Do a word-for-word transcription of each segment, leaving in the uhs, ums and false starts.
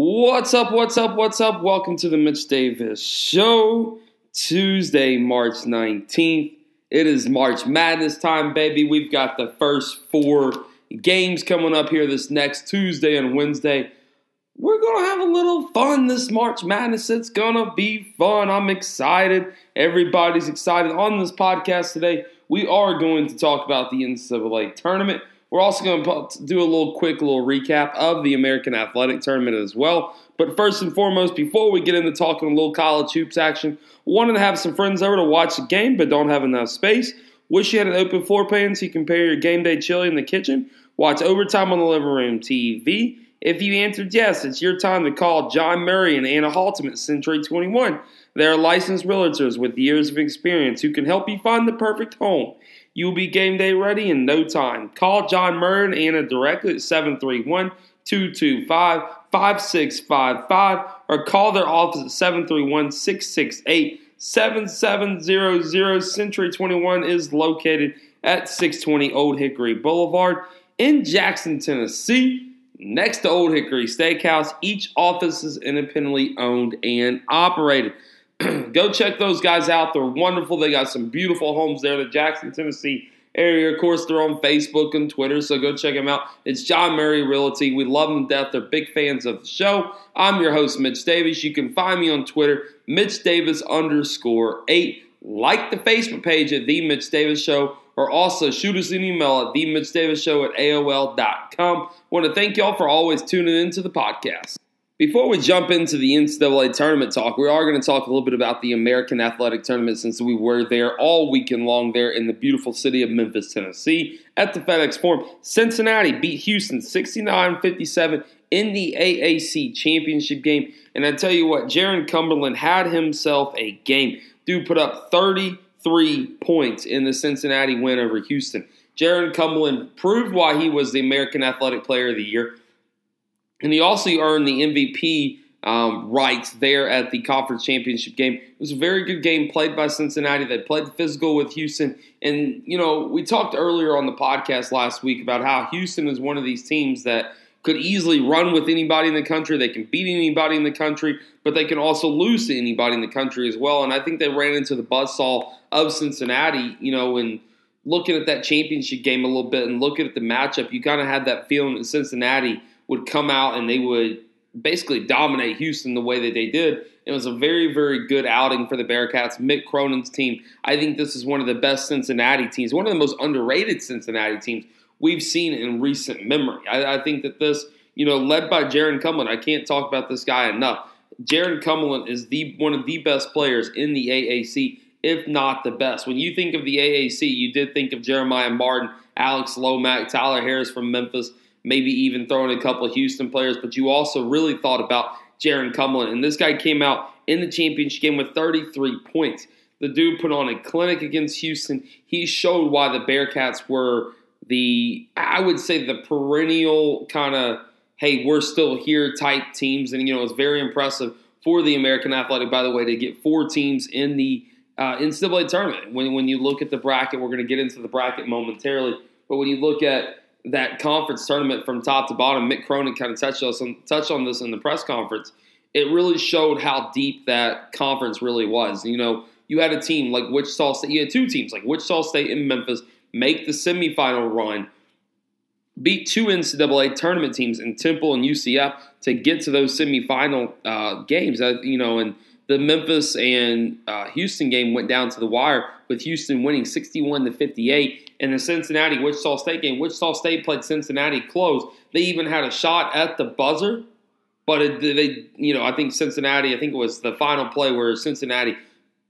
What's up, what's up, what's up? Welcome to the Mitch Davis Show, Tuesday, March nineteenth. It is March Madness time, baby. We've got the first four games coming up here this next Tuesday and Wednesday. We're going to have a little fun this March Madness. It's going to be fun. I'm excited. Everybody's excited. On this podcast today, we are going to talk about the N C double A tournament. We're also going to do a little quick little recap of the American Athletic Tournament as well. But first and foremost, before we get into talking a little college hoops action, wanted to have some friends over to watch the game but don't have enough space. Wish you had an open floor plan so you can pair your game day chili in the kitchen. Watch Overtime on the Living Room T V. If you answered yes, it's your time to call John Murray and Anna Haltzman at Century twenty-one. They are licensed realtors with years of experience who can help you find the perfect home. You will be game day ready in no time. Call John Murray and Anna directly at seven three one, two two five, five six five five or call their office at seven three one, six six eight, seven seven zero zero. Century twenty-one is located at six twenty Old Hickory Boulevard in Jackson, Tennessee, next to Old Hickory Steakhouse. Each office is independently owned and operated. Go check those guys out. They're wonderful. They got some beautiful homes there in the Jackson, Tennessee area. Of course, they're on Facebook and Twitter, so go check them out. It's John Murray Realty. We love them to death. They're big fans of the show. I'm your host, Mitch Davis. You can find me on Twitter, Mitch Davis underscore eight. Like the Facebook page at The Mitch Davis Show, or also shoot us an email at themitchdavisshow at A O L dot com. Want to thank y'all for always tuning into the podcast. Before we jump into the N C double A tournament talk, we are going to talk a little bit about the American Athletic Tournament since we were there all weekend long there in the beautiful city of Memphis, Tennessee at the FedEx Forum. Cincinnati beat Houston sixty-nine fifty-seven in the A A C championship game. And I tell you what, Jarron Cumberland had himself a game. Dude put up thirty-three points in the Cincinnati win over Houston. Jarron Cumberland proved why he was the American Athletic Player of the Year. And he also earned the M V P um, rights there at the conference championship game. It was a very good game played by Cincinnati. They played physical with Houston. And, you know, we talked earlier on the podcast last week about how Houston is one of these teams that could easily run with anybody in the country. They can beat anybody in the country, but they can also lose to anybody in the country as well. And I think they ran into the buzzsaw of Cincinnati, you know, and looking at that championship game a little bit and looking at the matchup, you kind of had that feeling that Cincinnati would come out and they would basically dominate Houston the way that they did. It was a very, very good outing for the Bearcats. Mick Cronin's team, I think this is one of the best Cincinnati teams, one of the most underrated Cincinnati teams we've seen in recent memory. I, I think that this, you know, led by Jarron Cumberland, I can't talk about this guy enough. Jarron Cumberland is the one of the best players in the A A C, if not the best. When you think of the A A C, you did think of Jeremiah Martin, Alex Lomack, Tyler Harris from Memphis, maybe even throwing a couple of Houston players, but you also really thought about Jarron Cumberland. And this guy came out in the championship game with thirty-three points. The dude put on a clinic against Houston. He showed why the Bearcats were the, I would say, the perennial kind of, hey, we're still here type teams. And, you know, it's very impressive for the American Athletic, by the way, to get four teams in the uh, N C double A tournament. When, when you look at the bracket, we're going to get into the bracket momentarily, but when you look at that conference tournament from top to bottom, Mick Cronin kind of touched us on, touched on this in the press conference. It really showed how deep that conference really was. You know, you had a team like Wichita State. You had two teams like Wichita State and Memphis make the semifinal run, beat two N C double A tournament teams in Temple and U C F to get to those semifinal uh, games. Uh, you know, and the Memphis and uh, Houston game went down to the wire with Houston winning sixty-one to fifty-eight. In the Cincinnati-Wichita State game, Wichita State played Cincinnati close. They even had a shot at the buzzer, but it, they, you know, I think Cincinnati, I think it was the final play where Cincinnati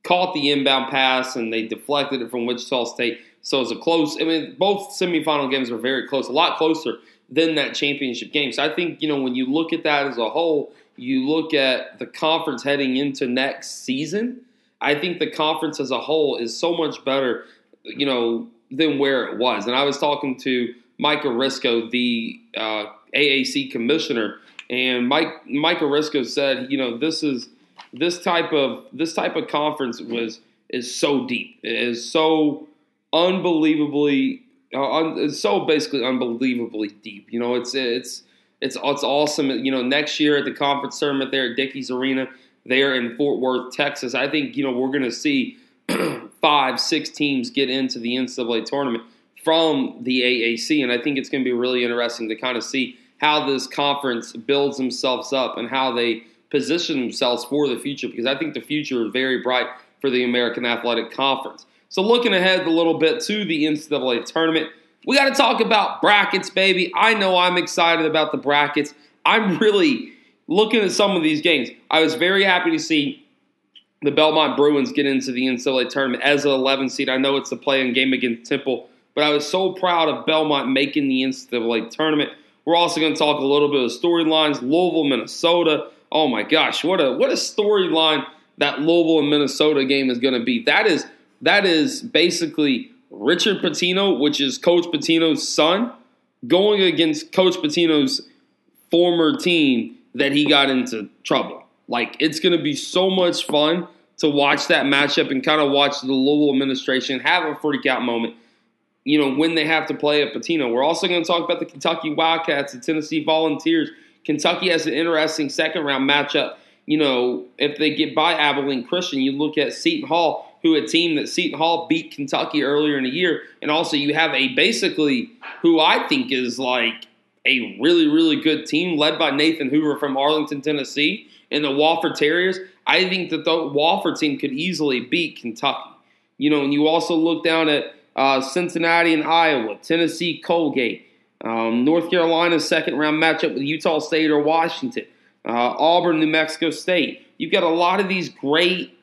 caught the inbound pass and they deflected it from Wichita State. So it was a close. I mean, both semifinal games were very close, a lot closer than that championship game. So I think, you know, when you look at that as a whole, you look at the conference heading into next season, I think the conference as a whole is so much better, you know, than where it was. And I was talking to Mike Arisco, the uh, A A C commissioner, and Mike Mike Arisco said, you know, this is this type of this type of conference was is so deep, it is so unbelievably, uh, un, it's so basically unbelievably deep. You know, it's it's It's it's awesome. You know, next year at the conference tournament there at Dickey's Arena, there in Fort Worth, Texas, I think, you know, we're going to see five, six teams get into the N C double A tournament from the A A C, and I think it's going to be really interesting to kind of see how this conference builds themselves up and how they position themselves for the future, because I think the future is very bright for the American Athletic Conference. So looking ahead a little bit to the N C double A tournament, we got to talk about brackets, baby. I know I'm excited about the brackets. I'm really looking at some of these games. I was very happy to see the Belmont Bruins get into the N C double A tournament as an eleven seed. I know it's the play-in game against Temple, but I was so proud of Belmont making the N C double A tournament. We're also going to talk a little bit of storylines. Louisville, Minnesota. Oh my gosh, what a what a storyline that Louisville and Minnesota game is going to be. That is that is basically Richard Pitino, which is Coach Pitino's son, going against Coach Pitino's former team that he got into trouble. Like, it's going to be so much fun to watch that matchup and kind of watch the Louisville administration have a freak-out moment, you know, when they have to play at Pitino. We're also going to talk about the Kentucky Wildcats, the Tennessee Volunteers. Kentucky has an interesting second-round matchup. You know, if they get by Abilene Christian, you look at Seton Hall, who a team that Seton Hall beat Kentucky earlier in the year. And also you have a basically who I think is like a really, really good team led by Nathan Hoover from Arlington, Tennessee, and the Wofford Terriers. I think that the Wofford team could easily beat Kentucky. You know, and you also look down at uh, Cincinnati and Iowa, Tennessee, Colgate, um, North Carolina's second-round matchup with Utah State or Washington, uh, Auburn, New Mexico State. You've got a lot of these great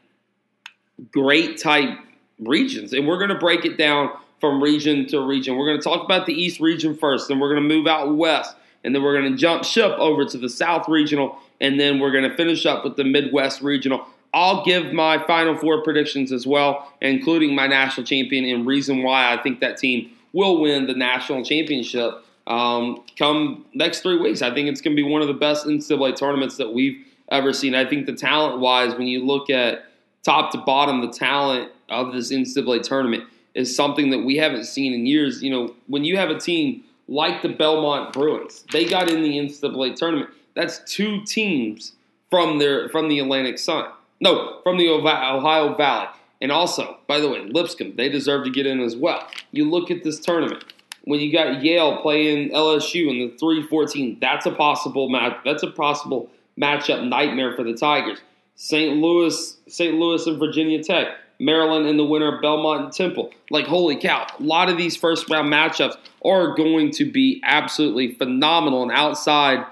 Great type regions, and we're going to break it down from region to region. We're going to talk about the East region first, then we're going to move out west, and then we're going to jump ship over to the South regional, and then we're going to finish up with the Midwest regional. I'll give my Final Four predictions as well, including my national champion and reason why I think that team will win the national championship um, come next three weeks. I think it's going to be one of the best N C double A tournaments that we've ever seen. I think the talent-wise, when you look at top to bottom, the talent of this N C double A tournament is something that we haven't seen in years. You know, when you have a team like the Belmont Bruins, they got in the N C double A tournament. That's two teams from their from the Atlantic Sun. No, from the Ohio Valley. And also, by the way, Lipscomb, they deserve to get in as well. You look at this tournament. When you got Yale playing L S U in the three fourteen, that's a possible match. That's a possible matchup nightmare for the Tigers. Saint Louis, Saint Louis and Virginia Tech, Maryland in the winter, Belmont and Temple. Like, holy cow, a lot of these first-round matchups are going to be absolutely phenomenal and outside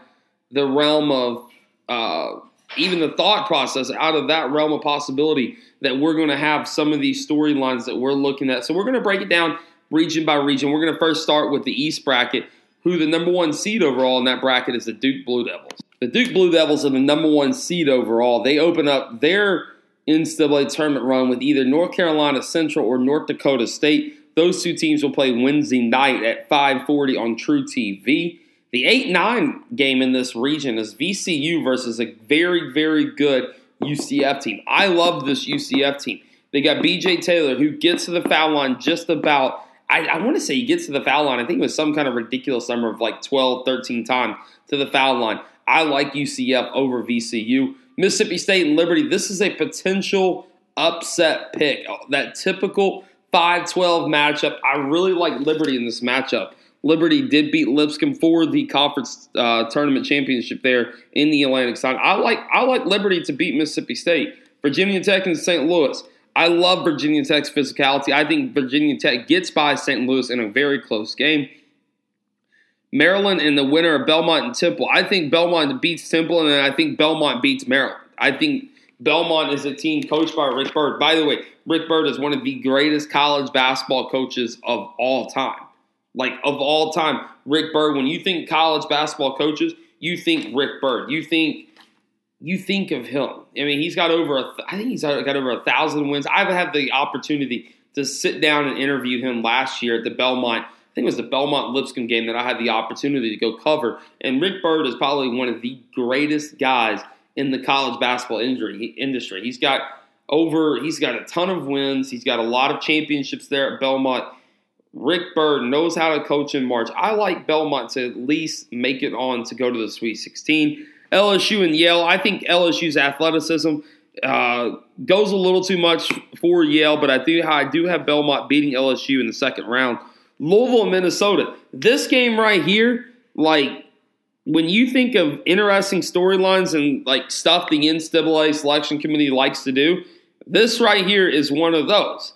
the realm of uh, even the thought process, out of that realm of possibility that we're going to have some of these storylines that we're looking at. So we're going to break it down region by region. We're going to first start with the East bracket, who the number one seed overall in that bracket is the Duke Blue Devils. The Duke Blue Devils are the number one seed overall. They open up their N C double A tournament run with either North Carolina Central or North Dakota State. Those two teams will play Wednesday night at five forty on True T V. The eight nine game in this region is V C U versus a very, very good U C F team. I love this U C F team. They got B J Taylor, who gets to the foul line just about I, I want to say he gets to the foul line. I think it was some kind of ridiculous number of like twelve, thirteen times to the foul line. I like U C F over V C U. Mississippi State and Liberty, this is a potential upset pick. That typical five twelve matchup. I really like Liberty in this matchup. Liberty did beat Lipscomb for the conference uh, tournament championship there in the Atlantic Sun. I like I like Liberty to beat Mississippi State. Virginia Tech and Saint Louis. I love Virginia Tech's physicality. I think Virginia Tech gets by Saint Louis in a very close game. Maryland and the winner of Belmont and Temple. I think Belmont beats Temple, and then I think Belmont beats Maryland. I think Belmont is a team coached by Rick Byrd. By the way, Rick Byrd is one of the greatest college basketball coaches of all time. Like, of all time, Rick Byrd. When you think college basketball coaches, you think Rick Byrd. You think you think of him. I mean, he's got over a th- I think he's got over a thousand wins. I've had the opportunity to sit down and interview him last year at the Belmont. I think it was the Belmont-Lipscomb game that I had the opportunity to go cover. And Rick Byrd is probably one of the greatest guys in the college basketball industry. He's got over, he's got a ton of wins. He's got a lot of championships there at Belmont. Rick Byrd knows how to coach in March. I like Belmont to at least make it on to go to the Sweet sixteen. L S U and Yale, I think L S U's athleticism uh, goes a little too much for Yale, but I do, I do have Belmont beating L S U in the second round. Louisville and Minnesota. This game right here, like, when you think of interesting storylines and, like, stuff the N C double A Selection Committee likes to do, this right here is one of those.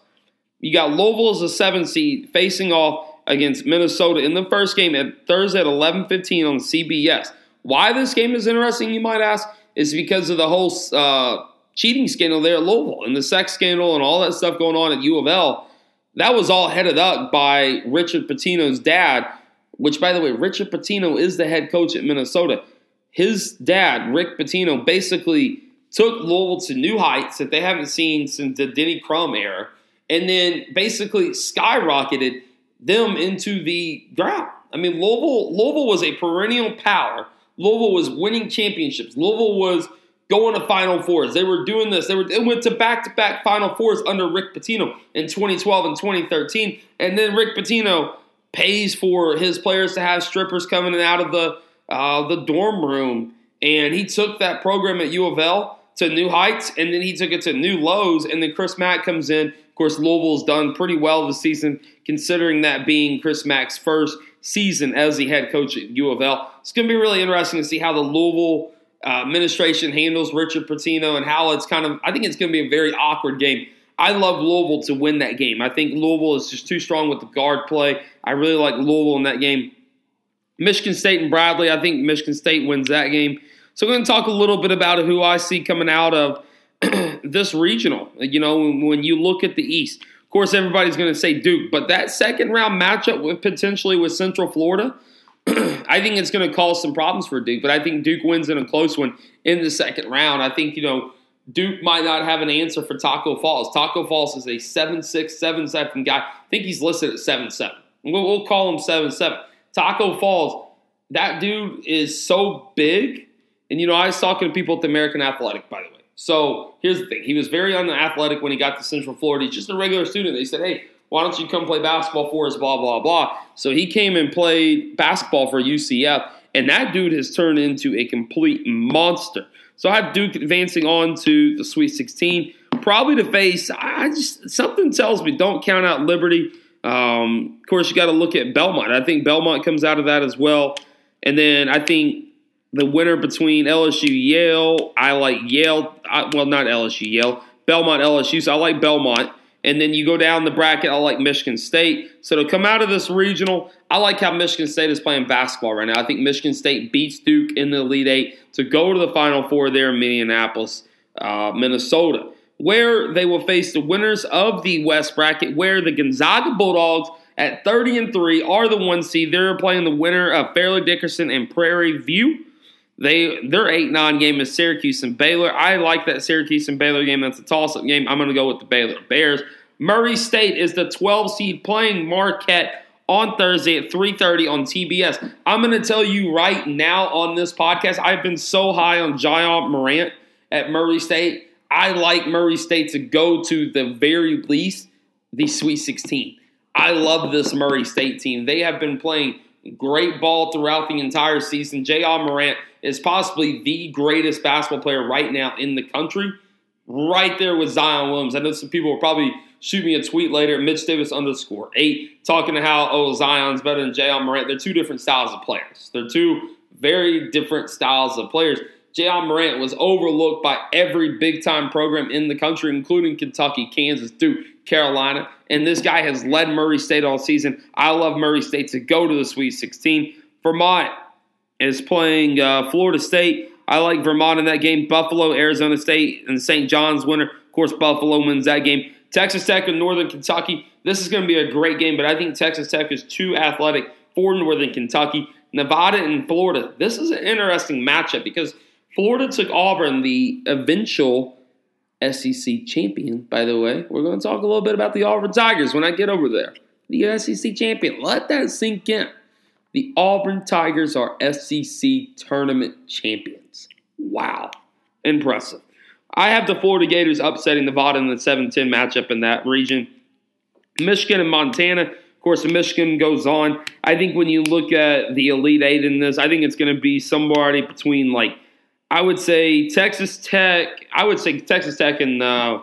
You got Louisville as a seven seed facing off against Minnesota in the first game at Thursday at eleven fifteen on C B S. Why this game is interesting, you might ask, is because of the whole uh, cheating scandal there at Louisville and the sex scandal and all that stuff going on at U of L. That was all headed up by Richard Pitino's dad, which, by the way, Richard Pitino is the head coach at Minnesota. His dad, Rick Pitino, basically took Louisville to new heights that they haven't seen since the Denny Crum era, and then basically skyrocketed them into the ground. I mean, Louisville, Louisville was a perennial power. Louisville was winning championships. Louisville was going to Final Fours. They were doing this. They were. It went to back-to-back Final Fours under Rick Pitino in twenty twelve and twenty thirteen. And then Rick Pitino pays for his players to have strippers coming in out of the uh, the dorm room. And he took that program at U of L to new heights, and then he took it to new lows. And then Chris Mack comes in. Of course, Louisville's done pretty well this season, considering that being Chris Mack's first season as the head coach at U of L. It's going to be really interesting to see how the Louisville uh, administration handles Richard Pitino and how it's kind of – I think it's going to be a very awkward game. I love Louisville to win that game. I think Louisville is just too strong with the guard play. I really like Louisville in that game. Michigan State and Bradley, I think Michigan State wins that game. So I'm going to talk a little bit about who I see coming out of this regional. You know, when, when you look at the East, of course, everybody's going to say Duke, but that second round matchup with potentially with Central Florida, I think it's going to cause some problems for Duke, but I think Duke wins in a close one in the second round. I think, you know, Duke might not have an answer for Tacko Fall. Tacko Fall is a seven six, seven seven guy. I think he's listed at seven seven. We'll, we'll call him seven seven. Tacko Fall, that dude is so big. And, you know, I was talking to people at the American Athletic, by the way. So here's the thing. He was very unathletic when he got to Central Florida. He's just a regular student. They said, hey, why don't you come play basketball for us, blah, blah, blah. So he came and played basketball for U C F, and that dude has turned into a complete monster. So I have Duke advancing on to the Sweet sixteen. Probably to face, I just something tells me don't count out Liberty. Um, of course, you got to look at Belmont. I think Belmont comes out of that as well. And then I think the winner between L S U, Yale, I like Yale. I, well, not L S U, Yale. Belmont, L S U, so I like Belmont. And then you go down the bracket, I like Michigan State. So to come out of this regional, I like how Michigan State is playing basketball right now. I think Michigan State beats Duke in the Elite Eight to go to the Final Four there in Minneapolis, uh, Minnesota, where they will face the winners of the West bracket, where the Gonzaga Bulldogs at thirty and three are the one seed. They're playing the winner of Fairleigh Dickinson and Prairie View. They Their eight nine game is Syracuse and Baylor. I like that Syracuse and Baylor game. That's a toss-up game. I'm going to go with the Baylor Bears. Murray State is the twelve seed playing Marquette on Thursday at three thirty on T B S. I'm going to tell you right now on this podcast, I've been so high on Ja Morant at Murray State. I like Murray State to go to the very least the Sweet sixteen. I love this Murray State team. They have been playing great ball throughout the entire season. Ja Morant is possibly the greatest basketball player right now in the country, right there with Zion Williams. I know some people will probably shoot me a tweet later, Mitch Davis underscore eight, talking to how, oh, Zion's better than Ja Morant. They're two different styles of players. They're two very different styles of players. Ja Morant was overlooked by every big-time program in the country, including Kentucky, Kansas, Duke, Carolina, and this guy has led Murray State all season. I love Murray State to go to the Sweet sixteen. Vermont is playing uh, Florida State. I like Vermont in that game. Buffalo, Arizona State, and Saint John's winner. Of course, Buffalo wins that game. Texas Tech and Northern Kentucky. This is going to be a great game, but I think Texas Tech is too athletic for Northern Kentucky. Nevada and Florida. This is an interesting matchup because Florida took Auburn, the eventual S E C champion, by the way. We're going to talk a little bit about the Auburn Tigers when I get over there. The S E C champion. Let that sink in. The Auburn Tigers are S E C tournament champions. Wow. Impressive. I have the Florida Gators upsetting Nevada in the seven ten matchup in that region. Michigan and Montana. Of course, if Michigan goes on, I think when you look at the Elite Eight in this, I think it's going to be somebody between, like, I would say Texas Tech. I would say Texas Tech and uh,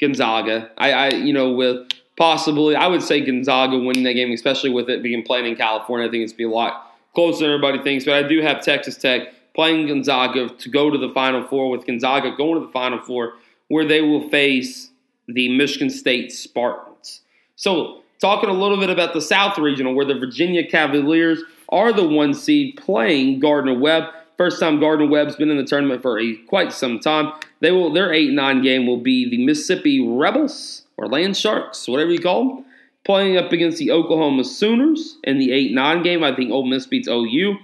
Gonzaga. I, I, you know, with possibly, I would say Gonzaga winning that game, especially with it being played in California. I think it's be a lot closer than everybody thinks. But I do have Texas Tech playing Gonzaga to go to the Final Four, with Gonzaga going to the Final Four, where they will face the Michigan State Spartans. So, talking a little bit about the South Regional, where the Virginia Cavaliers are the one seed playing Gardner-Webb. First time Gardner-Webb's been in the tournament for a, quite some time. They will Their eight nine game will be the Mississippi Rebels, or Land Sharks, whatever you call them, playing up against the Oklahoma Sooners in the eight nine game. I think Ole Miss beats O U.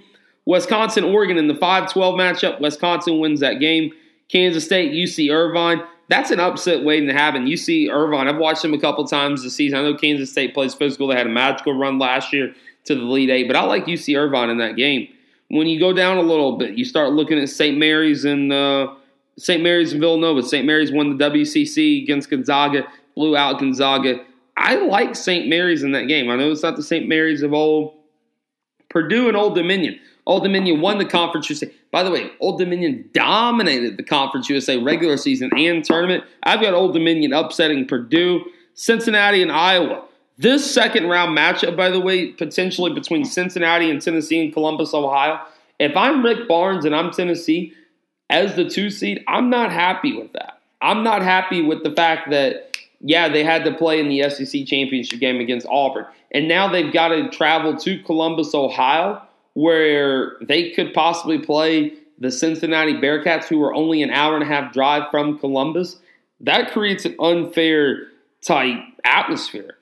Wisconsin-Oregon in the five twelve matchup. Wisconsin wins that game. Kansas State, U C Irvine. That's an upset waiting to happen. U C Irvine, I've watched them a couple times this season. I know Kansas State plays physical. They had a magical run last year to the Elite Eight, but I like U C Irvine in that game. When you go down a little bit, you start looking at Saint Mary's and uh, Saint Mary's and Villanova. Saint Mary's won the W C C against Gonzaga, blew out Gonzaga. I like Saint Mary's in that game. I know it's not the Saint Mary's of old. Purdue and Old Dominion. Old Dominion won the Conference U S A. By the way, Old Dominion dominated the Conference U S A regular season and tournament. I've got Old Dominion upsetting Purdue, Cincinnati, and Iowa. This second-round matchup, by the way, potentially between Cincinnati and Tennessee and Columbus, Ohio. If I'm Rick Barnes and I'm Tennessee as the two seed, I'm not happy with that. I'm not happy with the fact that, yeah, they had to play in the S E C championship game against Auburn, and now they've got to travel to Columbus, Ohio, where they could possibly play the Cincinnati Bearcats, who are only an hour and a half drive from Columbus. That creates an unfair type atmosphere.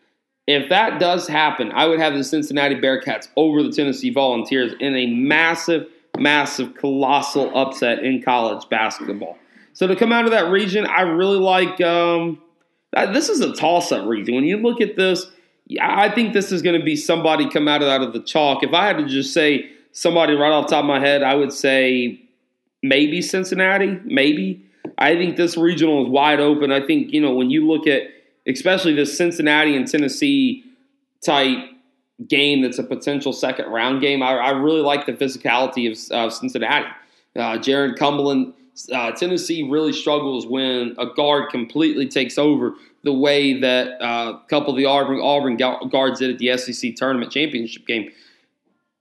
If that does happen, I would have the Cincinnati Bearcats over the Tennessee Volunteers in a massive, massive, colossal upset in college basketball. So to come out of that region, I really like um, – this is a toss-up region. When you look at this, I think this is going to be somebody come out of, out of the chalk. If I had to just say somebody right off the top of my head, I would say maybe Cincinnati, maybe. I think this regional is wide open. I think, you know, when you look at especially this Cincinnati and Tennessee type game that's a potential second round game, I, I really like the physicality of uh, Cincinnati. Uh, Jarron Cumberland, uh, Tennessee really struggles when a guard completely takes over the way that uh, a couple of the Auburn, Auburn guards did at the S E C tournament championship game.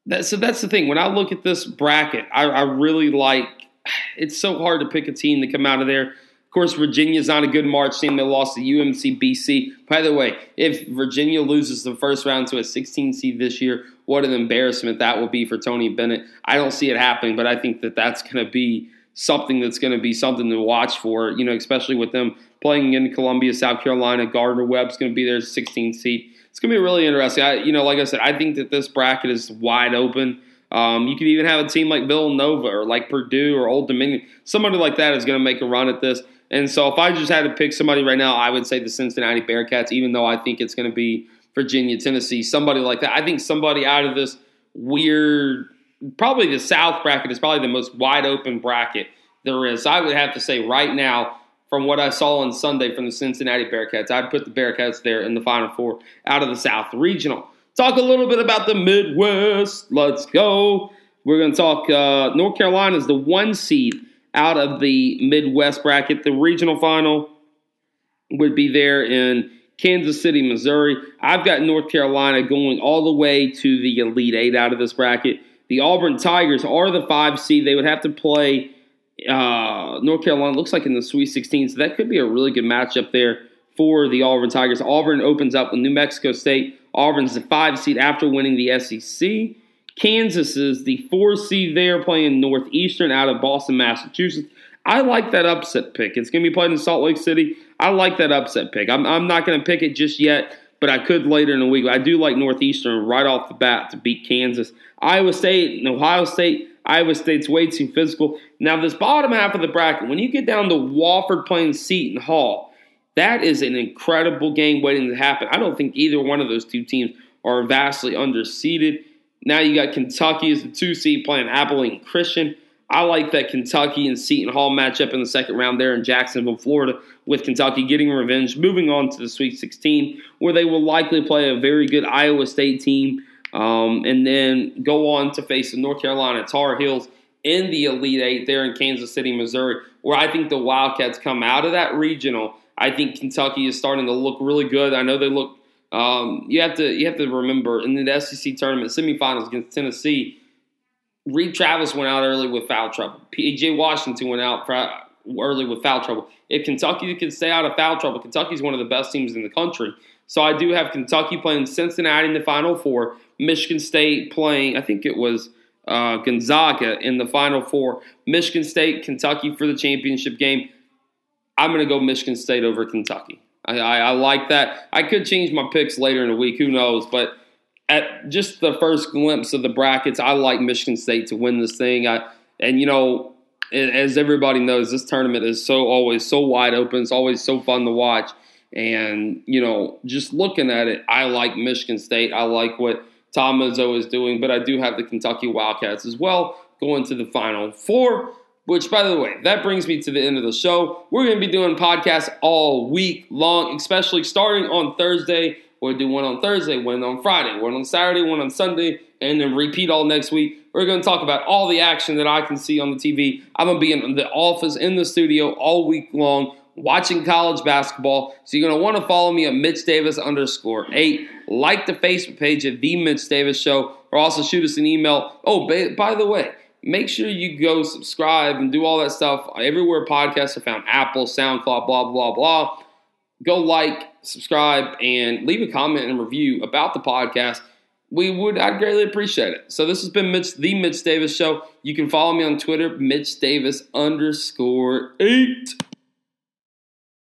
That, so that's the thing. When I look at this bracket, I, I really like – it's so hard to pick a team to come out of there. Of course, Virginia's not a good March team. They lost to U M C B C. By the way, if Virginia loses the first round to a sixteen seed this year, what an embarrassment that will be for Tony Bennett. I don't see it happening, but I think that that's going to be – something that's going to be something to watch for, you know, especially with them playing in Columbia, South Carolina. Gardner-Webb's going to be there, sixteen seed. It's going to be really interesting. I, you know, like I said, I think that this bracket is wide open. Um, you could even have a team like Villanova or like Purdue or Old Dominion. Somebody like that is going to make a run at this. And so if I just had to pick somebody right now, I would say the Cincinnati Bearcats, even though I think it's going to be Virginia, Tennessee, somebody like that. I think somebody out of this weird – probably the South bracket is probably the most wide open bracket there is. So I would have to say right now, from what I saw on Sunday from the Cincinnati Bearcats, I'd put the Bearcats there in the Final Four out of the South Regional. Talk a little bit about the Midwest. Let's go. We're going to talk uh, North Carolina is the one seed out of the Midwest bracket. The regional final would be there in Kansas City, Missouri. I've got North Carolina going all the way to the Elite Eight out of this bracket. The Auburn Tigers are the five seed. They would have to play uh, North Carolina, looks like in the Sweet sixteen, so that could be a really good matchup there for the Auburn Tigers. Auburn opens up with New Mexico State. Auburn's the five seed after winning the S E C. Kansas is the four seed there, playing Northeastern out of Boston, Massachusetts. I like that upset pick. It's going to be played in Salt Lake City. I like that upset pick. I'm, I'm not going to pick it just yet, but I could later in the week. I do like Northeastern right off the bat to beat Kansas. Iowa State and Ohio State. Iowa State's way too physical. Now, this bottom half of the bracket, when you get down to Wofford playing Seton Hall, that is an incredible game waiting to happen. I don't think either one of those two teams are vastly underseeded. Now you got Kentucky as the two seed playing Abilene Christian. I like that Kentucky and Seton Hall matchup in the second round there in Jacksonville, Florida, with Kentucky getting revenge, moving on to the Sweet sixteen, where they will likely play a very good Iowa State team, um, and then go on to face the North Carolina Tar Heels in the Elite Eight there in Kansas City, Missouri, where I think the Wildcats come out of that regional. I think Kentucky is starting to look really good. I know they look um, – you have to you have to remember, in the S E C tournament semifinals against Tennessee, Reed Travis went out early with foul trouble. P J Washington went out early with foul trouble. If Kentucky can stay out of foul trouble, Kentucky's one of the best teams in the country. So I do have Kentucky playing Cincinnati in the Final Four, Michigan State playing – I think it was – Uh, Gonzaga in the Final Four, Michigan State, Kentucky for the championship game. I'm going to go Michigan State over Kentucky. I, I, I like that. I could change my picks later in the week. Who knows? But at just the first glimpse of the brackets, I like Michigan State to win this thing. I, and, you know, as everybody knows, this tournament is so always so wide open. It's always so fun to watch. And, you know, just looking at it, I like Michigan State. I like what Tom Izzo is doing, but I do have the Kentucky Wildcats as well going to the Final Four, which, by the way, that brings me to the end of the show. We're going to be doing podcasts all week long, especially starting on Thursday. We'll do one on Thursday, one on Friday, one on Saturday, one on Sunday, and then repeat all next week. We're going to talk about all the action that I can see on the T V. I'm going to be in the office, in the studio all week long, watching college basketball. So you're going to want to follow me at Mitch Davis underscore eight. Like the Facebook page at The Mitch Davis Show, or also shoot us an email. Oh, by the way, make sure you go subscribe and do all that stuff. Everywhere podcasts are found, Apple, SoundCloud, blah, blah, blah. Go like, subscribe, and leave a comment and review about the podcast. We would, I'd greatly appreciate it. So this has been Mitch, The Mitch Davis Show. You can follow me on Twitter, Mitch Davis underscore eight.